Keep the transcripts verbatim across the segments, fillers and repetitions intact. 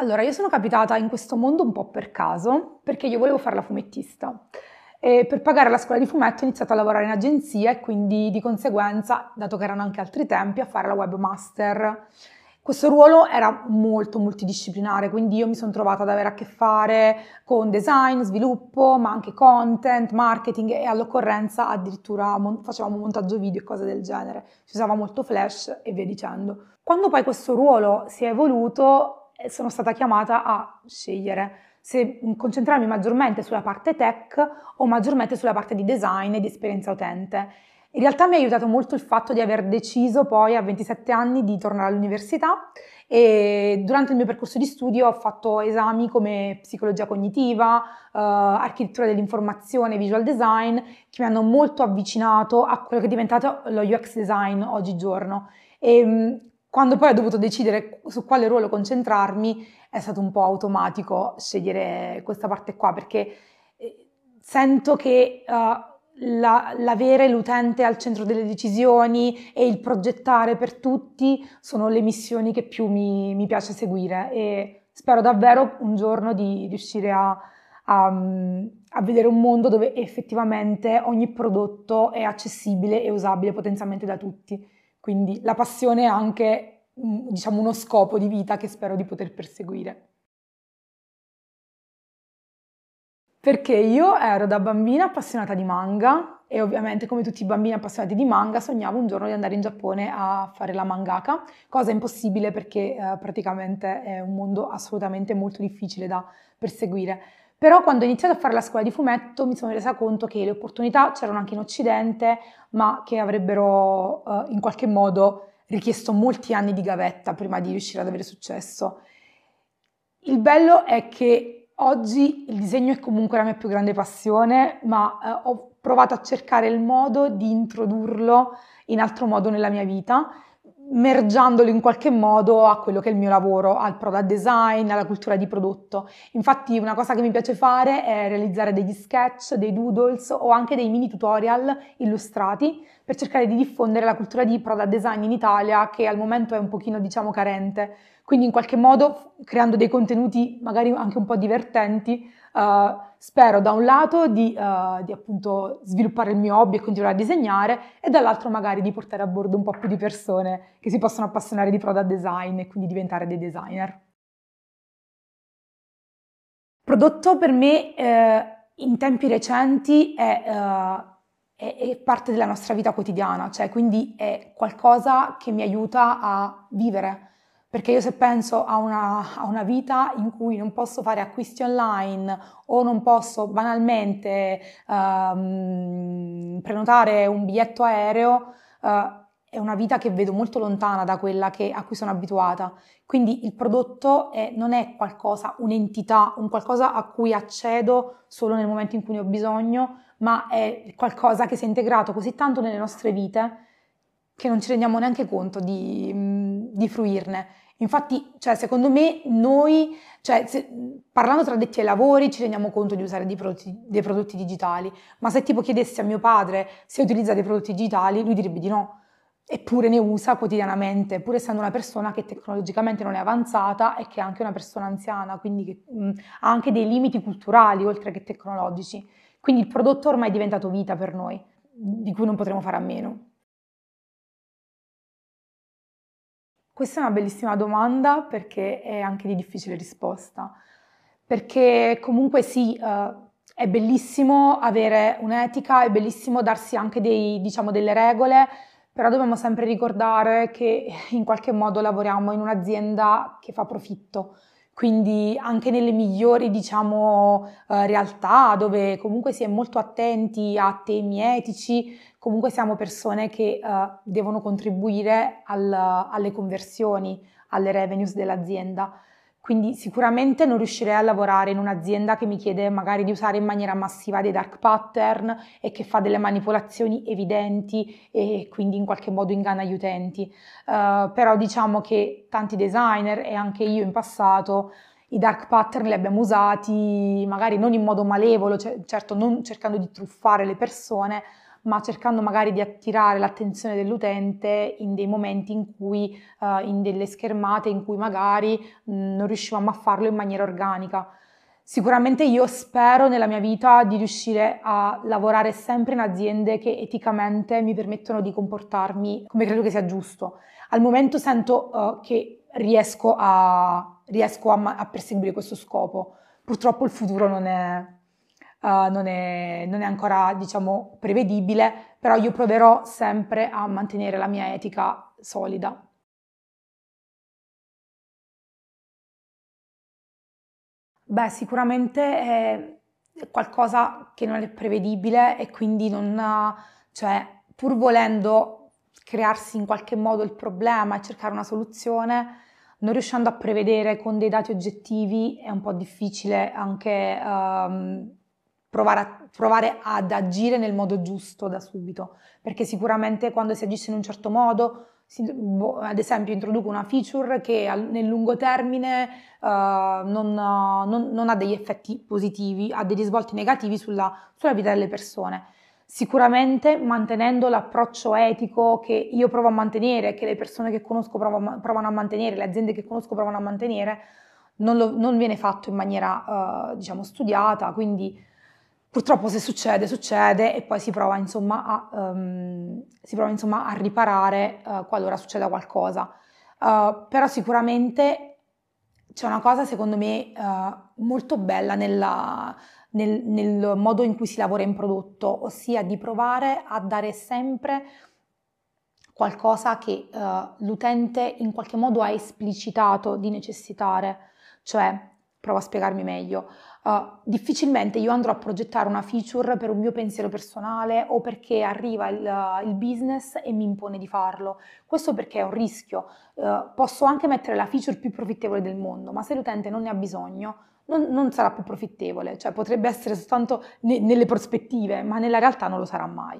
Allora, io sono capitata in questo mondo un po' per caso, perché io volevo fare la fumettista. E per pagare la scuola di fumetto ho iniziato a lavorare in agenzia e quindi di conseguenza, dato che erano anche altri tempi, a fare la webmaster. Questo ruolo era molto multidisciplinare, quindi io mi sono trovata ad avere a che fare con design, sviluppo, ma anche content, marketing e all'occorrenza addirittura mon- facevamo montaggio video e cose del genere. Si usava molto Flash e via dicendo. Quando poi questo ruolo si è evoluto, sono stata chiamata a scegliere se concentrarmi maggiormente sulla parte tech o maggiormente sulla parte di design e di esperienza utente. In realtà mi ha aiutato molto il fatto di aver deciso poi a ventisette anni di tornare all'università e durante il mio percorso di studio ho fatto esami come psicologia cognitiva, eh, architettura dell'informazione, visual design, che mi hanno molto avvicinato a quello che è diventato lo U X design oggigiorno. E quando poi ho dovuto decidere su quale ruolo concentrarmi è stato un po' automatico scegliere questa parte qua, perché sento che uh, la, l'avere l'utente al centro delle decisioni e il progettare per tutti sono le missioni che più mi, mi piace seguire e spero davvero un giorno di riuscire a, a, a vedere un mondo dove effettivamente ogni prodotto è accessibile e usabile potenzialmente da tutti. Quindi la passione è anche, diciamo, uno scopo di vita che spero di poter perseguire. Perché io ero da bambina appassionata di manga e ovviamente come tutti i bambini appassionati di manga sognavo un giorno di andare in Giappone a fare la mangaka, cosa impossibile perché eh, praticamente è un mondo assolutamente molto difficile da perseguire. Però quando ho iniziato a fare la scuola di fumetto mi sono resa conto che le opportunità c'erano anche in Occidente, ma che avrebbero eh, in qualche modo richiesto molti anni di gavetta prima di riuscire ad avere successo. Il bello è che oggi il disegno è comunque la mia più grande passione, ma eh, ho provato a cercare il modo di introdurlo in altro modo nella mia vita, mergiandolo in qualche modo a quello che è il mio lavoro, al product design, alla cultura di prodotto. Infatti una cosa che mi piace fare è realizzare degli sketch, dei doodles o anche dei mini tutorial illustrati per cercare di diffondere la cultura di product design in Italia, che al momento è un pochino, diciamo, carente. Quindi in qualche modo, creando dei contenuti magari anche un po' divertenti, Uh, spero da un lato di, uh, di appunto sviluppare il mio hobby e continuare a disegnare e dall'altro magari di portare a bordo un po' più di persone che si possono appassionare di product design e quindi diventare dei designer. Prodotto per me eh, in tempi recenti è, uh, è, è parte della nostra vita quotidiana, cioè quindi è qualcosa che mi aiuta a vivere. Perché io se penso a una, a una vita in cui non posso fare acquisti online o non posso banalmente ehm, prenotare un biglietto aereo, eh, è una vita che vedo molto lontana da quella che, a cui sono abituata. Quindi il prodotto è, non è qualcosa, un'entità, un qualcosa a cui accedo solo nel momento in cui ne ho bisogno, ma è qualcosa che si è integrato così tanto nelle nostre vite che non ci rendiamo neanche conto di, di fruirne. Infatti, cioè, secondo me, noi, cioè, se, parlando tra addetti ai lavori, ci rendiamo conto di usare dei prodotti, dei prodotti digitali, ma se tipo chiedessi a mio padre se utilizza dei prodotti digitali, lui direbbe di no, eppure ne usa quotidianamente, pur essendo una persona che tecnologicamente non è avanzata e che è anche una persona anziana, quindi che, mh, ha anche dei limiti culturali oltre che tecnologici. Quindi il prodotto ormai è diventato vita per noi, di cui non potremo fare a meno. Questa è una bellissima domanda perché è anche di difficile risposta, perché comunque sì, eh, è bellissimo avere un'etica, è bellissimo darsi anche dei, diciamo, delle regole, però dobbiamo sempre ricordare che in qualche modo lavoriamo in un'azienda che fa profitto, quindi anche nelle migliori, diciamo, eh, realtà dove comunque si è molto attenti a temi etici, comunque siamo persone che uh, devono contribuire al, alle conversioni, alle revenues dell'azienda. Quindi sicuramente non riuscirei a lavorare in un'azienda che mi chiede magari di usare in maniera massiva dei dark pattern e che fa delle manipolazioni evidenti e quindi in qualche modo inganna gli utenti. Uh, però diciamo che tanti designer e anche io in passato i dark pattern li abbiamo usati magari non in modo malevolo, cioè, certo non cercando di truffare le persone, ma cercando magari di attirare l'attenzione dell'utente in dei momenti in cui, eh, in delle schermate in cui magari mh, non riuscivamo a farlo in maniera organica. Sicuramente io spero nella mia vita di riuscire a lavorare sempre in aziende che eticamente mi permettono di comportarmi come credo che sia giusto. Al momento sento uh, che riesco, a, riesco a, a perseguire questo scopo. Purtroppo il futuro non è, uh, non è, non è ancora, diciamo, prevedibile, però io proverò sempre a mantenere la mia etica solida. Beh, sicuramente è qualcosa che non è prevedibile e quindi non ha, cioè, pur volendo crearsi in qualche modo il problema e cercare una soluzione, non riuscendo a prevedere con dei dati oggettivi è un po' difficile anche um, provare, a, provare ad agire nel modo giusto da subito, perché sicuramente quando si agisce in un certo modo, ad esempio introduco una feature che nel lungo termine uh, non, non, non ha degli effetti positivi, ha dei risvolti negativi sulla, sulla vita delle persone. Sicuramente mantenendo l'approccio etico che io provo a mantenere, che le persone che conosco provo, provano a mantenere, le aziende che conosco provano a mantenere, non, lo, non viene fatto in maniera uh, diciamo studiata, quindi purtroppo se succede, succede e poi si prova insomma a, um, si prova, insomma, a riparare uh, qualora succeda qualcosa. Uh, però sicuramente c'è una cosa secondo me uh, molto bella nella, nel, nel modo in cui si lavora in prodotto, ossia di provare a dare sempre qualcosa che uh, l'utente in qualche modo ha esplicitato di necessitare, cioè... Provo a spiegarmi meglio. Uh, difficilmente io andrò a progettare una feature per un mio pensiero personale o perché arriva il, il business e mi impone di farlo. Questo perché è un rischio. Uh, posso anche mettere la feature più profittevole del mondo, ma se l'utente non ne ha bisogno, non, non sarà più profittevole. Cioè potrebbe essere soltanto ne, nelle prospettive, ma nella realtà non lo sarà mai.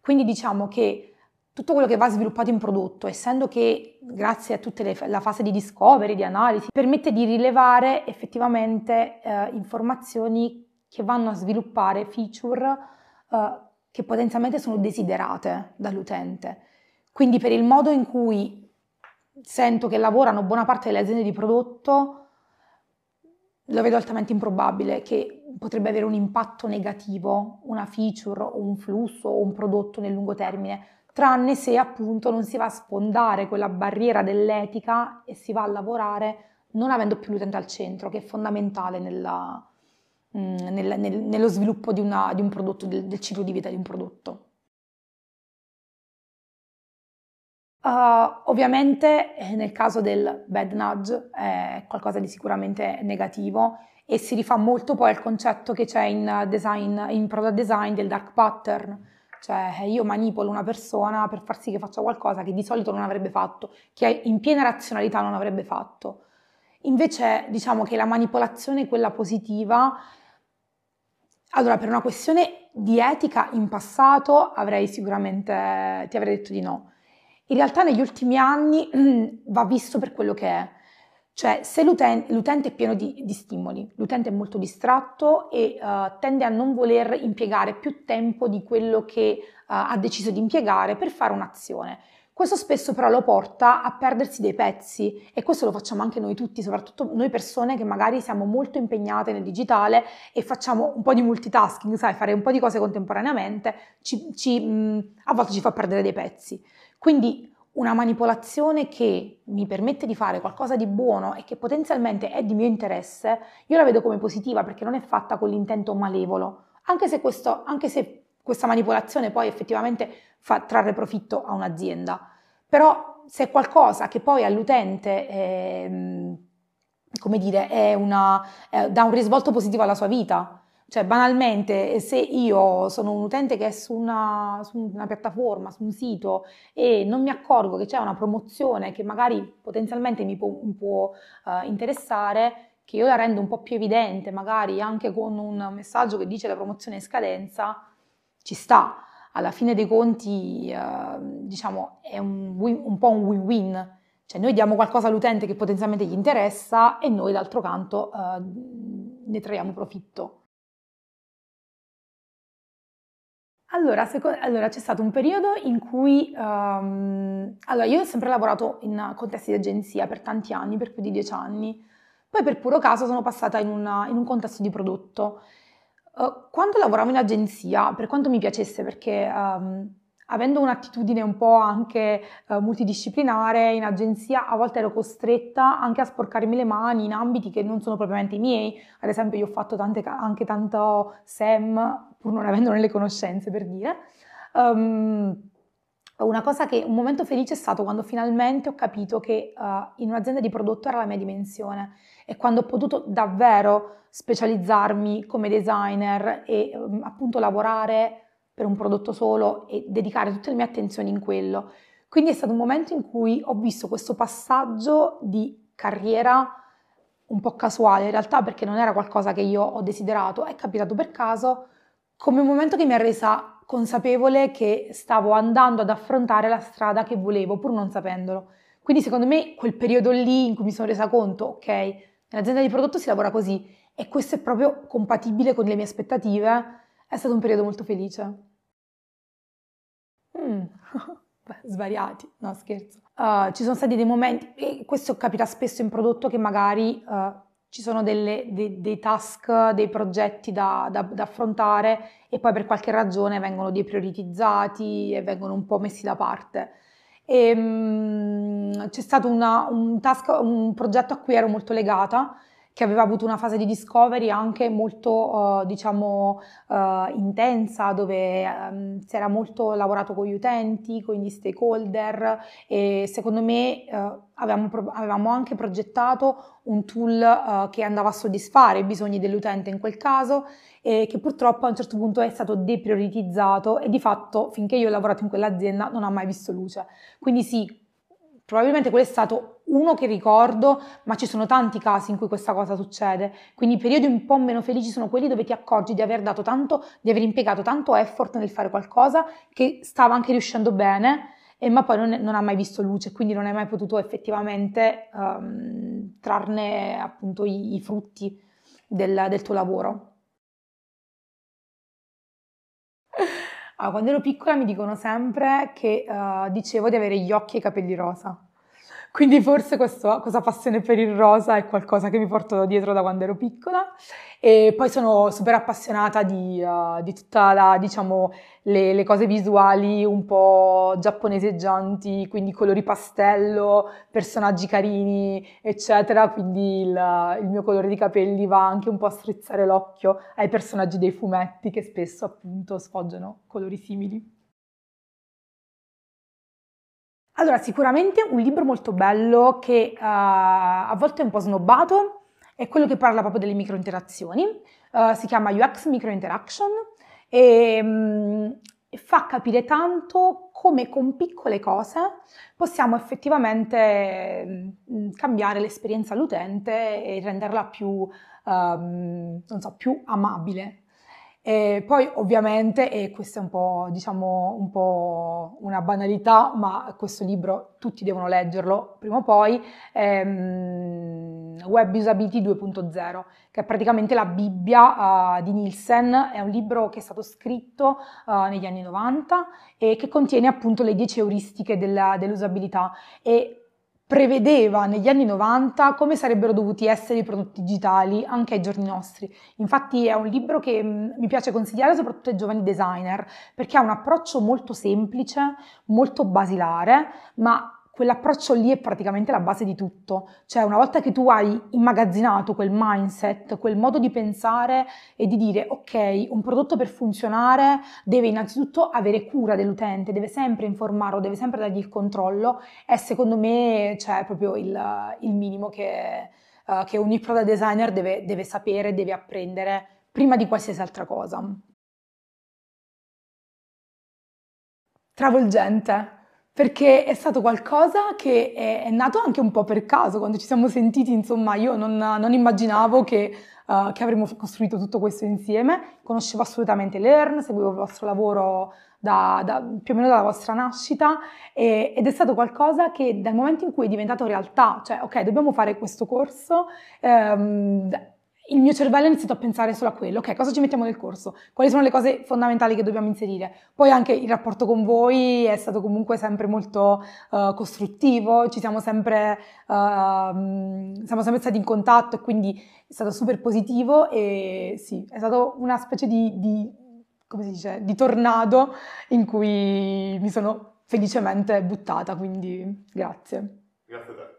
Quindi diciamo che tutto quello che va sviluppato in prodotto, essendo che grazie a tutta la fase di discovery, di analisi, permette di rilevare effettivamente eh, informazioni che vanno a sviluppare feature eh, che potenzialmente sono desiderate dall'utente. Quindi per il modo in cui sento che lavorano buona parte delle aziende di prodotto, lo vedo altamente improbabile che potrebbe avere un impatto negativo, una feature o un flusso o un prodotto nel lungo termine, tranne se appunto non si va a sfondare quella barriera dell'etica e si va a lavorare non avendo più l'utente al centro, che è fondamentale nella, mh, nel, nel, nello sviluppo di, una, di un prodotto, del, del ciclo di vita di un prodotto. Uh, ovviamente nel caso del bad nudge è qualcosa di sicuramente negativo e si rifà molto poi al concetto che c'è in, design, in product design del dark pattern. Cioè io manipolo una persona per far sì che faccia qualcosa che di solito non avrebbe fatto, che in piena razionalità non avrebbe fatto. Invece diciamo che la manipolazione, quella positiva, allora per una questione di etica in passato avrei sicuramente, ti avrei detto di no. In realtà negli ultimi anni va visto per quello che è. Cioè se l'utente è pieno di, di stimoli, l'utente è molto distratto e uh, tende a non voler impiegare più tempo di quello che uh, ha deciso di impiegare per fare un'azione. Questo spesso però lo porta a perdersi dei pezzi e questo lo facciamo anche noi tutti, soprattutto noi persone che magari siamo molto impegnate nel digitale e facciamo un po' di multitasking, sai, fare un po' di cose contemporaneamente, ci, ci, mh, a volte ci fa perdere dei pezzi. Quindi una manipolazione che mi permette di fare qualcosa di buono e che potenzialmente è di mio interesse, io la vedo come positiva perché non è fatta con l'intento malevolo, anche se, questo, anche se questa manipolazione poi effettivamente fa trarre profitto a un'azienda. Però se è qualcosa che poi all'utente è, come dire, è una, è, dà un risvolto positivo alla sua vita, cioè banalmente se io sono un utente che è su una, su una piattaforma, su un sito e non mi accorgo che c'è una promozione che magari potenzialmente mi può, mi può uh, interessare, che io la rendo un po' più evidente, magari anche con un messaggio che dice la promozione in scadenza, ci sta. Alla fine dei conti uh, diciamo è un, win, un po' un win-win, cioè noi diamo qualcosa all'utente che potenzialmente gli interessa e noi d'altro canto uh, ne traiamo profitto. Allora, seco- allora c'è stato un periodo in cui, um, allora io ho sempre lavorato in contesti di agenzia per tanti anni, per più di dieci anni, poi per puro caso sono passata in, una, in un contesto di prodotto. Uh, quando lavoravo in agenzia, per quanto mi piacesse, perché um, avendo un'attitudine un po' anche uh, multidisciplinare, in agenzia a volte ero costretta anche a sporcarmi le mani in ambiti che non sono propriamente i miei, ad esempio io ho fatto tante, anche tanto S E M, pur non avendone le conoscenze, per dire. Um, una cosa che, un momento felice è stato quando finalmente ho capito che uh, in un'azienda di prodotto era la mia dimensione e quando ho potuto davvero specializzarmi come designer e um, appunto lavorare per un prodotto solo e dedicare tutte le mie attenzioni in quello. Quindi è stato un momento in cui ho visto questo passaggio di carriera un po' casuale, in realtà perché non era qualcosa che io ho desiderato, è capitato per caso, come un momento che mi ha resa consapevole che stavo andando ad affrontare la strada che volevo, pur non sapendolo. Quindi secondo me quel periodo lì in cui mi sono resa conto, ok, nell'azienda di prodotto si lavora così e questo è proprio compatibile con le mie aspettative, è stato un periodo molto felice. Mm. Svariati, no scherzo. Uh, ci sono stati dei momenti, e questo capita spesso in prodotto, che magari... Uh, Ci sono delle, de, dei task, dei progetti da, da, da affrontare e poi per qualche ragione vengono deprioritizzati e vengono un po' messi da parte. Um, c'è stato una, un, task, un progetto a cui ero molto legata, che aveva avuto una fase di discovery anche molto, uh, diciamo, uh, intensa, dove um, si era molto lavorato con gli utenti, con gli stakeholder e secondo me uh, avevamo, avevamo anche progettato un tool uh, che andava a soddisfare i bisogni dell'utente in quel caso e che purtroppo a un certo punto è stato deprioritizzato e di fatto finché io ho lavorato in quell'azienda non ha mai visto luce. Quindi sì, probabilmente quello è stato uno che ricordo, ma ci sono tanti casi in cui questa cosa succede. Quindi i periodi un po' meno felici sono quelli dove ti accorgi di aver dato tanto, di aver impiegato tanto effort nel fare qualcosa che stava anche riuscendo bene, eh, ma poi non, non ha mai visto luce, quindi non hai mai potuto effettivamente um, trarne appunto i, i frutti del, del tuo lavoro. Ah, quando ero piccola mi dicono sempre che uh, dicevo di avere gli occhi e i capelli rosa, quindi forse questo, questa passione per il rosa è qualcosa che mi porto dietro da quando ero piccola e poi sono super appassionata di, uh, di tutta la, diciamo, le, le cose visuali un po' giapponeseggianti, quindi colori pastello, personaggi carini, eccetera, quindi il, il mio colore di capelli va anche un po' a strizzare l'occhio ai personaggi dei fumetti che spesso appunto sfoggiano colori simili. Allora, sicuramente un libro molto bello che uh, a volte è un po' snobbato è quello che parla proprio delle microinterazioni, uh, si chiama U X Micro Interaction e um, fa capire tanto come con piccole cose possiamo effettivamente um, cambiare l'esperienza all'utente e renderla più, um, non so, più amabile. E poi ovviamente, e questa è un po', diciamo, un po' una banalità, ma questo libro tutti devono leggerlo prima o poi, ehm, Web Usability due punto zero, che è praticamente la Bibbia uh, di Nielsen, è un libro che è stato scritto uh, negli anni novanta e che contiene appunto le dieci euristiche dell'usabilità e prevedeva negli anni novanta come sarebbero dovuti essere i prodotti digitali anche ai giorni nostri. Infatti è un libro che mi piace consigliare soprattutto ai giovani designer, perché ha un approccio molto semplice, molto basilare, ma quell'approccio lì è praticamente la base di tutto. Cioè una volta che tu hai immagazzinato quel mindset, quel modo di pensare e di dire ok, un prodotto per funzionare deve innanzitutto avere cura dell'utente, deve sempre informarlo, deve sempre dargli il controllo, è secondo me cioè, proprio il, il minimo che, uh, che ogni product designer deve, deve sapere, deve apprendere prima di qualsiasi altra cosa. Travolgente. Perché è stato qualcosa che è, è nato anche un po' per caso, quando ci siamo sentiti, insomma, io non, non immaginavo che, uh, che avremmo costruito tutto questo insieme, conoscevo assolutamente Learn, seguivo il vostro lavoro da, da, più o meno dalla vostra nascita e, ed è stato qualcosa che dal momento in cui è diventato realtà, cioè ok, dobbiamo fare questo corso, ehm, il mio cervello ha iniziato a pensare solo a quello, ok, cosa ci mettiamo nel corso? Quali sono le cose fondamentali che dobbiamo inserire? Poi anche il rapporto con voi è stato comunque sempre molto uh, costruttivo, ci siamo sempre, uh, siamo sempre stati in contatto e quindi è stato super positivo e sì, è stato una specie di, di come si dice, di tornado in cui mi sono felicemente buttata, quindi grazie.